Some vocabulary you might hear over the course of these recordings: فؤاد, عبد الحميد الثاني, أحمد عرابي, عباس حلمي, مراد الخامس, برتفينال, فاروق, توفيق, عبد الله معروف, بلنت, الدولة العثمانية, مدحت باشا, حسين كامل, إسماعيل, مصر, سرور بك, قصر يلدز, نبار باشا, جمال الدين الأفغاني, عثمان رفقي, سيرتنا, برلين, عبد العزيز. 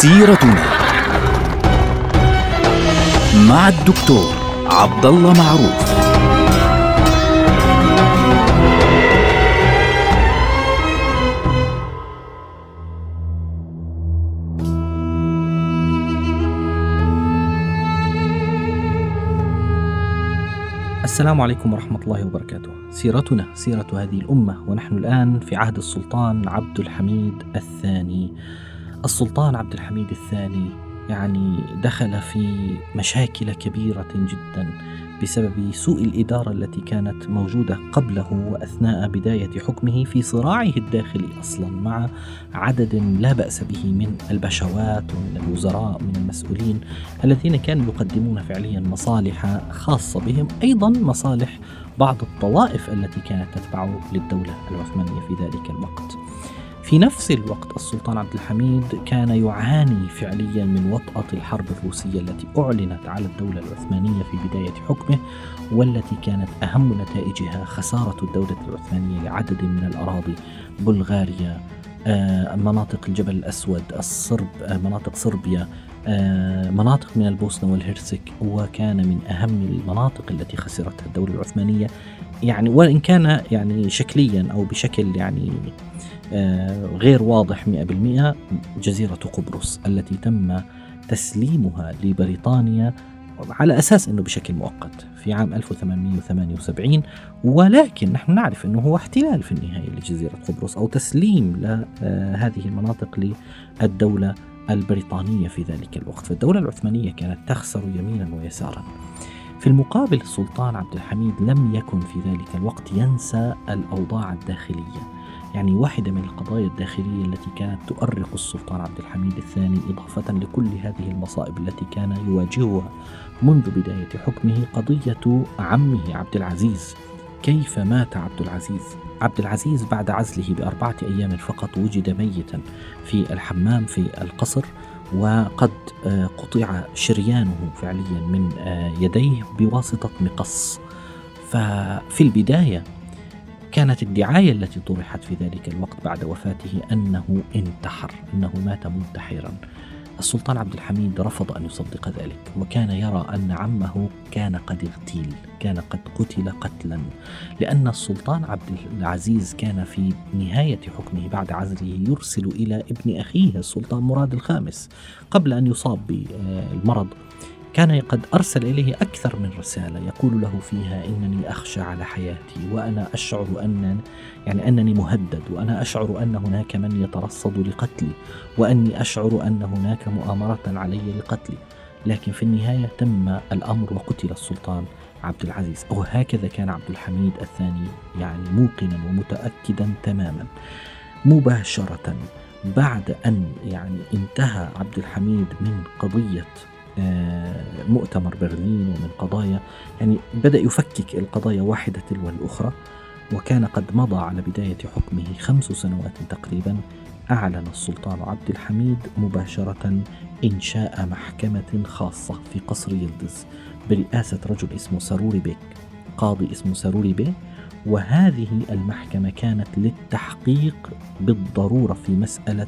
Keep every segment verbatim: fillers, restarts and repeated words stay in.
سيرتنا مع الدكتور عبد الله معروف. السلام عليكم ورحمة الله وبركاته. سيرتنا سيرة هذه الأمة، ونحن الآن في عهد السلطان عبد الحميد الثاني. السلطان عبد الحميد الثاني يعني دخل في مشاكل كبيرة جدا بسبب سوء الإدارة التي كانت موجودة قبله وأثناء بداية حكمه، في صراعه الداخلي أصلا مع عدد لا بأس به من البشوات ومن الوزراء ومن المسؤولين الذين كانوا يقدمون فعليا مصالح خاصة بهم، أيضا مصالح بعض الطوائف التي كانت تتبع للدولة العثمانية في ذلك الوقت. في نفس الوقت السلطان عبد الحميد كان يعاني فعليا من وطأة الحرب الروسية التي أعلنت على الدولة العثمانية في بداية حكمه، والتي كانت أهم نتائجها خسارة الدولة العثمانية لعدد من الأراضي: بلغاريا، مناطق الجبل الأسود، الصرب، مناطق صربيا، مناطق من البوسنة والهرسك. وكان من أهم المناطق التي خسرتها الدولة العثمانية، يعني وإن كان يعني شكليا أو بشكل يعني غير واضح مئة بالمئة، جزيرة قبرص التي تم تسليمها لبريطانيا على أساس أنه بشكل مؤقت في عام ألف وثمانمئة وثمانية وسبعين، ولكن نحن نعرف أنه هو احتلال في النهاية لجزيرة قبرص أو تسليم لهذه المناطق للدولة البريطانية في ذلك الوقت. فالدولة العثمانية كانت تخسر يمينا ويسارا. في المقابل السلطان عبد الحميد لم يكن في ذلك الوقت ينسى الأوضاع الداخلية. يعني واحدة من القضايا الداخلية التي كانت تؤرق السلطان عبد الحميد الثاني، إضافة لكل هذه المصائب التي كان يواجهها منذ بداية حكمه، قضية عمه عبد العزيز. كيف مات عبد العزيز؟ عبد العزيز بعد عزله بأربعة أيام فقط وجد ميتا في الحمام في القصر، وقد قطع شريانه فعليا من يديه بواسطة مقص. ففي البداية كانت الدعاية التي طرحت في ذلك الوقت بعد وفاته أنه انتحر، أنه مات منتحرا. السلطان عبد الحميد رفض أن يصدق ذلك، وكان يرى أن عمه كان قد اغتيل، كان قد قتل قتلا، لأن السلطان عبد العزيز كان في نهاية حكمه بعد عزله يرسل إلى ابن أخيه السلطان مراد الخامس قبل أن يصاب بالمرض. كان قد أرسل إليه أكثر من رسالة يقول له فيها إنني أخشى على حياتي، وأنا أشعر أن يعني أنني مهدد، وأنا أشعر أن هناك من يترصد لقتلي، وأني أشعر أن هناك مؤامرة علي لقتلي. لكن في النهاية تم الأمر وقتل السلطان عبد العزيز، أو هكذا كان عبد الحميد الثاني يعني موقنا ومتأكدا تماما. مباشرة بعد أن يعني انتهى عبد الحميد من قضية مؤتمر برلين ومن قضايا، يعني بدأ يفكك القضايا واحدة تلو الأخرى، وكان قد مضى على بداية حكمه خمس سنوات تقريبا. أعلن السلطان عبد الحميد مباشرة إنشاء محكمة خاصة في قصر يلدز برئاسة رجل اسمه سرور بك، قاضي اسمه سرور بك. وهذه المحكمة كانت للتحقيق بالضرورة في مسألة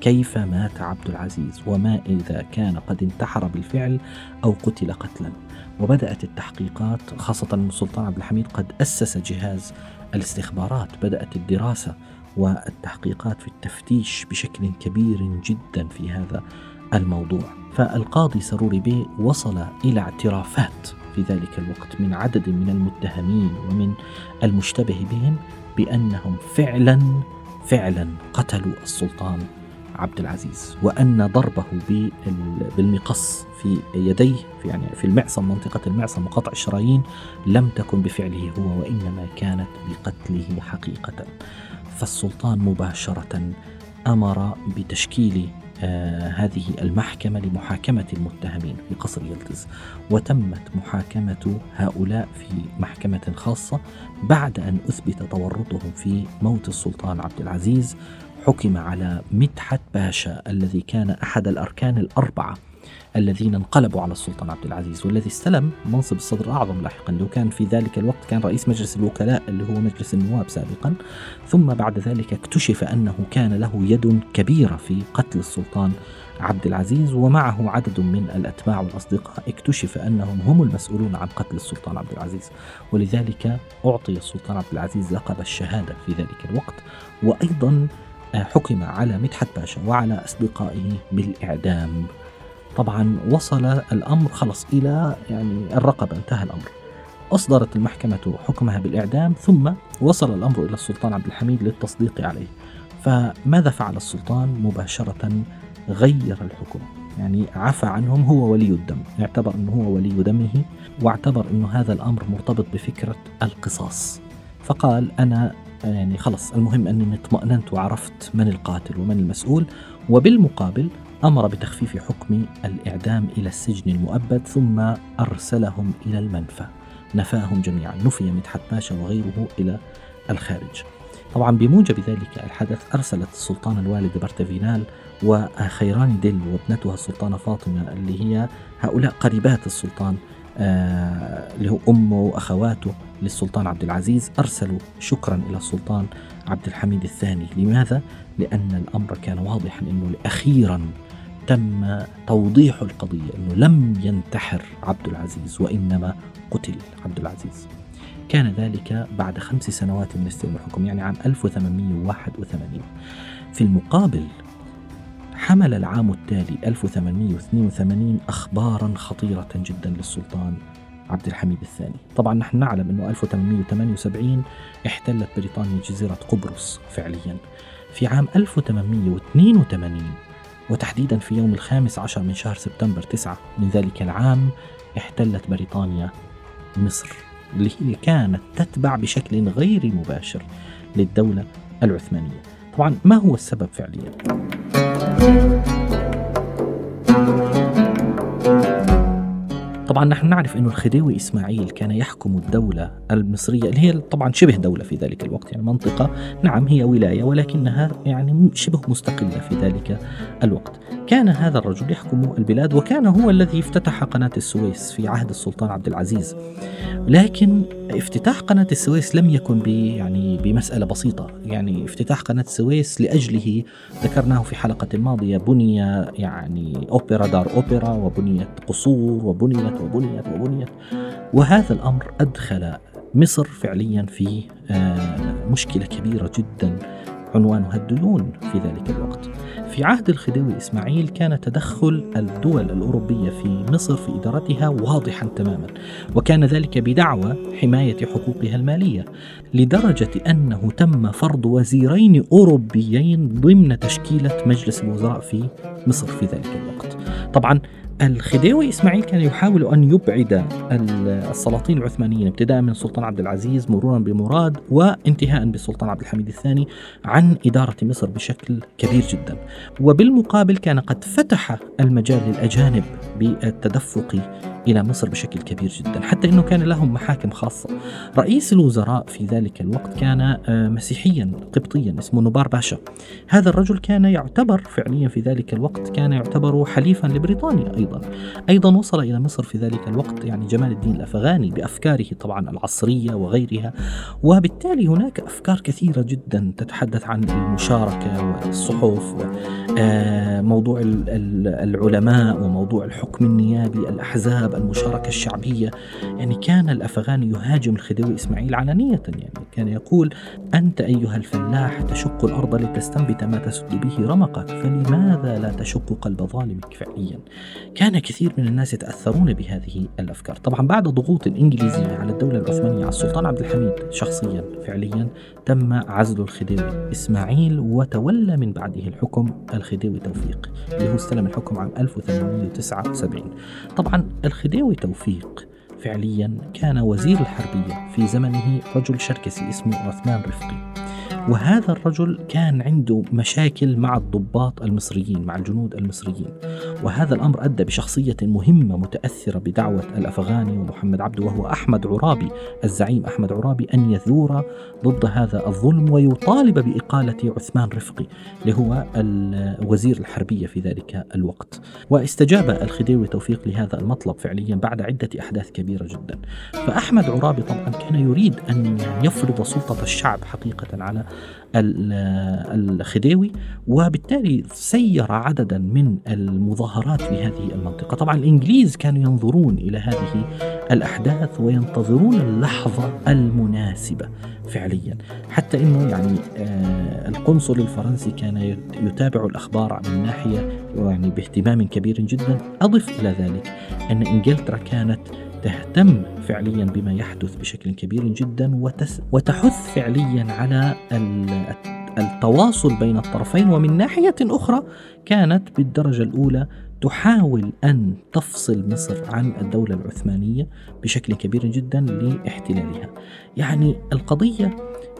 كيف مات عبد العزيز، وما إذا كان قد انتحر بالفعل أو قتل قتلا. وبدأت التحقيقات، خاصة السلطان عبد الحميد قد أسس جهاز الاستخبارات، بدأت الدراسة والتحقيقات في التفتيش بشكل كبير جدا في هذا الموضوع. فالقاضي سرور بي وصل إلى اعترافات في ذلك الوقت من عدد من المتهمين ومن المشتبه بهم بأنهم فعلا فعلا قتلوا السلطان عبد العزيز، وأن ضربه بالمقص في يديه في يعني في المعصم، منطقة المعصم وقطع الشرايين، لم تكن بفعله هو، وإنما كانت بقتله حقيقة. فالسلطان مباشرة أمر بتشكيل آه هذه المحكمة لمحاكمة المتهمين في قصر يلدز، وتمت محاكمة هؤلاء في محكمة خاصة. بعد أن أثبت تورطهم في موت السلطان عبد العزيز، حكم على مدحت باشا الذي كان أحد الأركان الأربعة الذين انقلبوا على السلطان عبد العزيز، والذي استلم منصب الصدر الأعظم لاحقا، لو كان في ذلك الوقت كان رئيس مجلس الوكلاء اللي هو مجلس النواب سابقا. ثم بعد ذلك اكتشف أنه كان له يد كبيرة في قتل السلطان عبد العزيز ومعه عدد من الأتباع والأصدقاء اكتشف أنهم هم المسؤولون عن قتل السلطان عبد العزيز، ولذلك أعطي السلطان عبد العزيز لقب الشهادة في ذلك الوقت، وأيضا حكم على مدحت باشا وعلى أصدقائه بالإعدام. طبعا وصل الأمر خلص إلى يعني الرقبة، انتهى الأمر. أصدرت المحكمة حكمها بالإعدام، ثم وصل الأمر إلى السلطان عبد الحميد للتصديق عليه. فماذا فعل السلطان؟ مباشرة غير الحكم، يعني عفى عنهم، هو ولي الدم، اعتبر أنه هو ولي دمه، واعتبر أنه هذا الأمر مرتبط بفكرة القصاص. فقال أنا يعني خلص، المهم أنني اطمأننت وعرفت من القاتل ومن المسؤول، وبالمقابل أمر بتخفيف حكم الإعدام إلى السجن المؤبد، ثم أرسلهم إلى المنفى، نفاهم جميعا، نفي مدحت باشا وغيره إلى الخارج. طبعا بموجب ذلك الحدث أرسلت السلطان الوالد برتفينال وخيراني دل وابنتها السلطانة فاطمة، اللي هي هؤلاء قريبات السلطان اللي هو أمه وأخواته للسلطان عبد العزيز، أرسلوا شكرا إلى السلطان عبد الحميد الثاني. لماذا؟ لأن الأمر كان واضحا أنه أخيرا تم توضيح القضية، أنه لم ينتحر عبد العزيز وإنما قتل عبد العزيز. كان ذلك بعد خمس سنوات من استلام الحكم، يعني عام ألف وثمانمائة وواحد وثمانين. في المقابل حمل العام التالي ألف وثمانمائة واثنين وثمانين أخبارا خطيرة جدا للسلطان عبد الحميد الثاني. طبعا نحن نعلم أنه ألف وثمانمائة وثمانية وسبعين احتلت بريطانيا جزيرة قبرص فعليا. في عام ألف وثمانمائة واثنين وثمانين وتحديدا في يوم الخامس عشر من شهر سبتمبر تسعة من ذلك العام احتلت بريطانيا مصر، اللي هي كانت تتبع بشكل غير مباشر للدولة العثمانية. طبعا ما هو السبب فعليا؟ طبعا نحن نعرف أن الخديوي إسماعيل كان يحكم الدولة المصرية، اللي هي طبعا شبه دولة في ذلك الوقت، يعني منطقة، نعم هي ولاية ولكنها يعني شبه مستقلة في ذلك الوقت. كان هذا الرجل يحكم البلاد، وكان هو الذي افتتح قناة السويس في عهد السلطان عبد العزيز. لكن افتتاح قناة السويس لم يكن يعني بمسألة بسيطة، يعني افتتاح قناة السويس لأجله ذكرناه في حلقة الماضية بني يعني أوبرا دار أوبرا، وبنيت قصور، وبنيت وبنيت وبنيت وهذا الأمر أدخل مصر فعليا في مشكلة كبيرة جدا عنوانها الديون في ذلك الوقت. في عهد الخديوي إسماعيل كان تدخل الدول الأوروبية في مصر في إدارتها واضحا تماما، وكان ذلك بدعوى حماية حقوقها المالية، لدرجة أنه تم فرض وزيرين أوروبيين ضمن تشكيلة مجلس الوزراء في مصر في ذلك الوقت. طبعا الخديوي إسماعيل كان يحاول أن يبعد السلاطين العثمانيين ابتداء من السلطان عبد العزيز مرورا بمراد وانتهاء بالسلطان عبد الحميد الثاني عن إدارة مصر بشكل كبير جدا، وبالمقابل كان قد فتح المجال للأجانب بالتدفق إلى مصر بشكل كبير جدا، حتى أنه كان لهم محاكم خاصة. رئيس الوزراء في ذلك الوقت كان مسيحيا قبطيا اسمه نبار باشا. هذا الرجل كان يعتبر فعليا في ذلك الوقت كان يعتبر حليفا لبريطانيا. أيضا أيضا وصل إلى مصر في ذلك الوقت يعني جمال الدين الأفغاني بأفكاره طبعا العصرية وغيرها، وبالتالي هناك أفكار كثيرة جدا تتحدث عن المشاركة والصحف وموضوع العلماء وموضوع الحكم النيابي، الأحزاب، المشاركة الشعبية. يعني كان الأفغاني يهاجم الخديوي إسماعيل علنية، يعني كان يقول أنت أيها الفلاح تشق الأرض لتستنبت ما تسد به رمقك، فلماذا لا تشق قلب ظالمك فعليا. كان كثير من الناس يتأثرون بهذه الأفكار. طبعا بعد ضغوط إنجليزية على الدولة العثمانية على السلطان عبد الحميد شخصيا فعليا تم عزل الخديوي إسماعيل، وتولى من بعده الحكم الخديوي توفيق، اللي هو استلم الحكم عام ألف وثمانمائة وتسعة وسبعين. طبعا الخديوي توفيق فعليا كان وزير الحربية في زمنه، رجل شركسي اسمه عثمان رفقي، وهذا الرجل كان عنده مشاكل مع الضباط المصريين، مع الجنود المصريين، وهذا الأمر أدى بشخصية مهمة متأثرة بدعوة الأفغاني ومحمد عبده، وهو أحمد عرابي، الزعيم أحمد عرابي، أن يثور ضد هذا الظلم ويطالب بإقالة عثمان رفقي اللي هو وزير الحربية في ذلك الوقت. واستجاب الخديوي توفيق لهذا المطلب فعليا بعد عدة أحداث كبيرة جدا. فأحمد عرابي طبعا كان يريد أن يفرض سلطة الشعب حقيقة على الخديوي، وبالتالي سير عددا من المظاهرات في هذه المنطقة. طبعا الإنجليز كانوا ينظرون إلى هذه الأحداث وينتظرون اللحظة المناسبة فعليا، حتى أنه يعني القنصل الفرنسي كان يتابع الأخبار من ناحية يعني باهتمام كبير جدا. أضف إلى ذلك أن إنجلترا كانت تهتم فعليا بما يحدث بشكل كبير جدا وتس وتحث فعليا على التواصل بين الطرفين، ومن ناحية أخرى كانت بالدرجة الأولى تحاول أن تفصل مصر عن الدولة العثمانية بشكل كبير جدا لاحتلالها. يعني القضية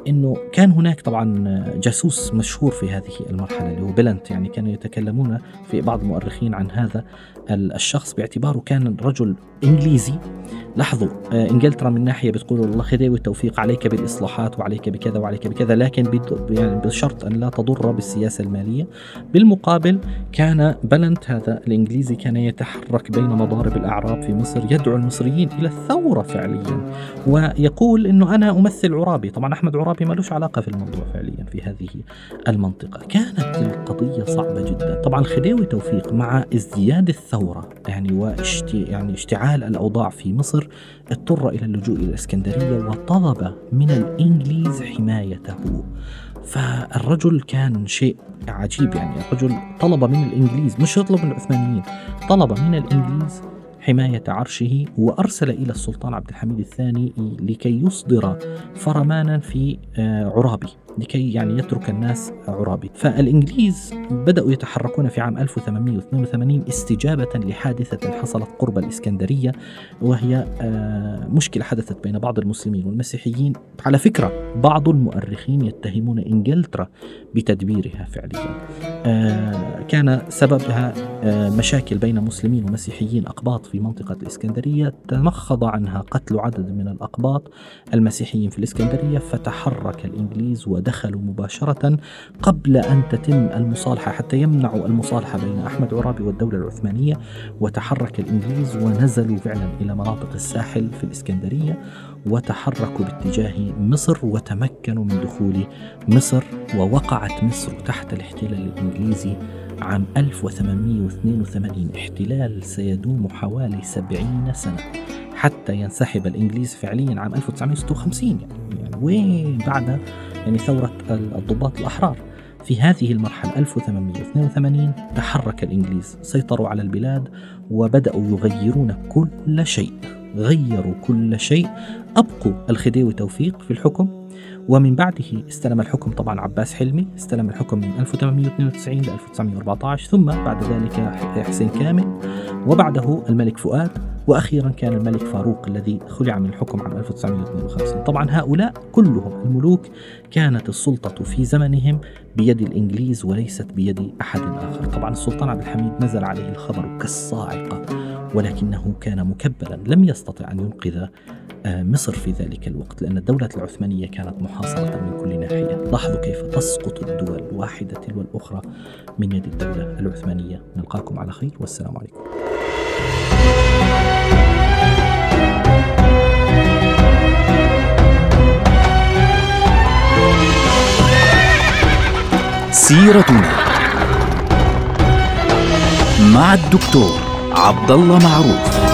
أنه كان هناك طبعا جاسوس مشهور في هذه المرحلة اللي هو بلنت، يعني كانوا يتكلمون في بعض المؤرخين عن هذا الشخص باعتباره كان رجل إنجليزي. لاحظوا إنجلترا من ناحية بتقول والله خديوي توفيق عليك بالإصلاحات وعليك بكذا وعليك بكذا، لكن بشرط أن لا تضر بالسياسة المالية. بالمقابل كان بلنت هذا الإنجليزي كان يتحرك بين مضارب الأعراب في مصر، يدعو المصريين إلى الثورة فعليا، ويقول أنه أنا أمثل عرابي. طبعا أحمد عرابي مالوش علاقة في الموضوع فعليا في هذه المنطقة. كانت القضية صعبة جدا. طبعا خديوي توفيق مع ازدياد الثورة يعني واشت يعني اشتعال الأوضاع في مصر اضطر إلى اللجوء إلى الإسكندرية وطلب من الإنجليز حمايته. فالرجل كان شيء عجيب، يعني الرجل طلب من الإنجليز، مش يطلب من العثمانيين، طلب من الإنجليز حماية عرشه، وأرسل إلى السلطان عبد الحميد الثاني لكي يصدر فرمانا في عرابي لكي يعني يترك الناس عرابي. فالإنجليز بدأوا يتحركون في عام ألف وثمانمئة واثنين وثمانين استجابة لحادثة حصلت قرب الإسكندرية، وهي مشكلة حدثت بين بعض المسلمين والمسيحيين. على فكرة بعض المؤرخين يتهمون إنجلترا بتدبيرها فعليا، كان سببها مشاكل بين مسلمين ومسيحيين أقباط في منطقة الإسكندرية، تمخض عنها قتل عدد من الأقباط المسيحيين في الإسكندرية، فتحرك الإنجليز و دخلوا مباشرة قبل أن تتم المصالحة، حتى يمنعوا المصالحة بين أحمد عرابي والدولة العثمانية. وتحرك الإنجليز ونزلوا فعلا إلى مناطق الساحل في الإسكندرية وتحركوا باتجاه مصر وتمكنوا من دخول مصر، ووقعت مصر تحت الاحتلال الإنجليزي عام ألف وثمانمئة واثنين وثمانين، احتلال سيدوم حوالي سبعين سنة حتى ينسحب الإنجليز فعليا عام ألف وتسعمئة وستة وخمسين، يعني, يعني وين بعد يعني ثورة الضباط الأحرار. في هذه المرحلة ألف وثمانمئة واثنين وثمانين تحرك الإنجليز، سيطروا على البلاد وبدأوا يغيرون كل شيء، غيروا كل شيء. أبقوا الخديوي توفيق في الحكم، ومن بعده استلم الحكم طبعا عباس حلمي، استلم الحكم من ألف وثمانمئة واثنين وتسعين إلى ألف وتسعمئة وأربعة عشر، ثم بعد ذلك حسين كامل، وبعده الملك فؤاد، وأخيرا كان الملك فاروق الذي خلع من الحكم عام ألف وتسعمئة واثنين وخمسين. طبعا هؤلاء كلهم الملوك كانت السلطة في زمنهم بيد الإنجليز وليست بيد أحد آخر. طبعا السلطان عبد الحميد نزل عليه الخبر كالصاعقة، ولكنه كان مكبلا، لم يستطع أن ينقذ مصر في ذلك الوقت لأن الدولة العثمانية كانت محاصرة من كل ناحية. لاحظوا كيف تسقط الدول واحدة تلو الأخرى من يد الدولة العثمانية. نلقاكم على خير والسلام عليكم. سيرتنا مع الدكتور عبد الله معروف.